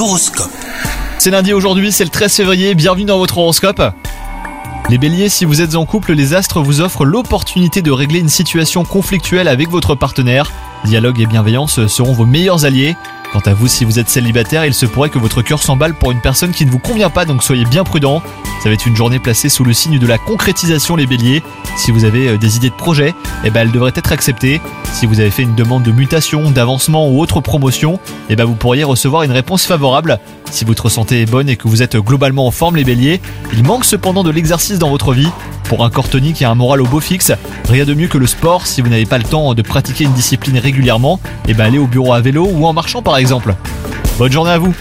l'horoscope. C'est lundi aujourd'hui, c'est le 13 février, bienvenue dans votre horoscope. Les béliers, si vous êtes en couple, les astres vous offrent l'opportunité de régler une situation conflictuelle avec votre partenaire. Dialogue et bienveillance seront vos meilleurs alliés. Quant à vous, si vous êtes célibataire, il se pourrait que votre cœur s'emballe pour une personne qui ne vous convient pas, donc soyez bien prudent. Ça va être une journée placée sous le signe de la concrétisation, les béliers. Si vous avez des idées de projet, elles devraient être acceptées. Si vous avez fait une demande de mutation, d'avancement ou autre promotion, vous pourriez recevoir une réponse favorable. Si votre santé est bonne et que vous êtes globalement en forme, les béliers, il manque cependant de l'exercice dans votre vie. Pour un corps tonique et un moral au beau fixe, rien de mieux que le sport. Si vous n'avez pas le temps de pratiquer une discipline régulièrement, allez au bureau à vélo ou en marchant par exemple. Bonne journée à vous!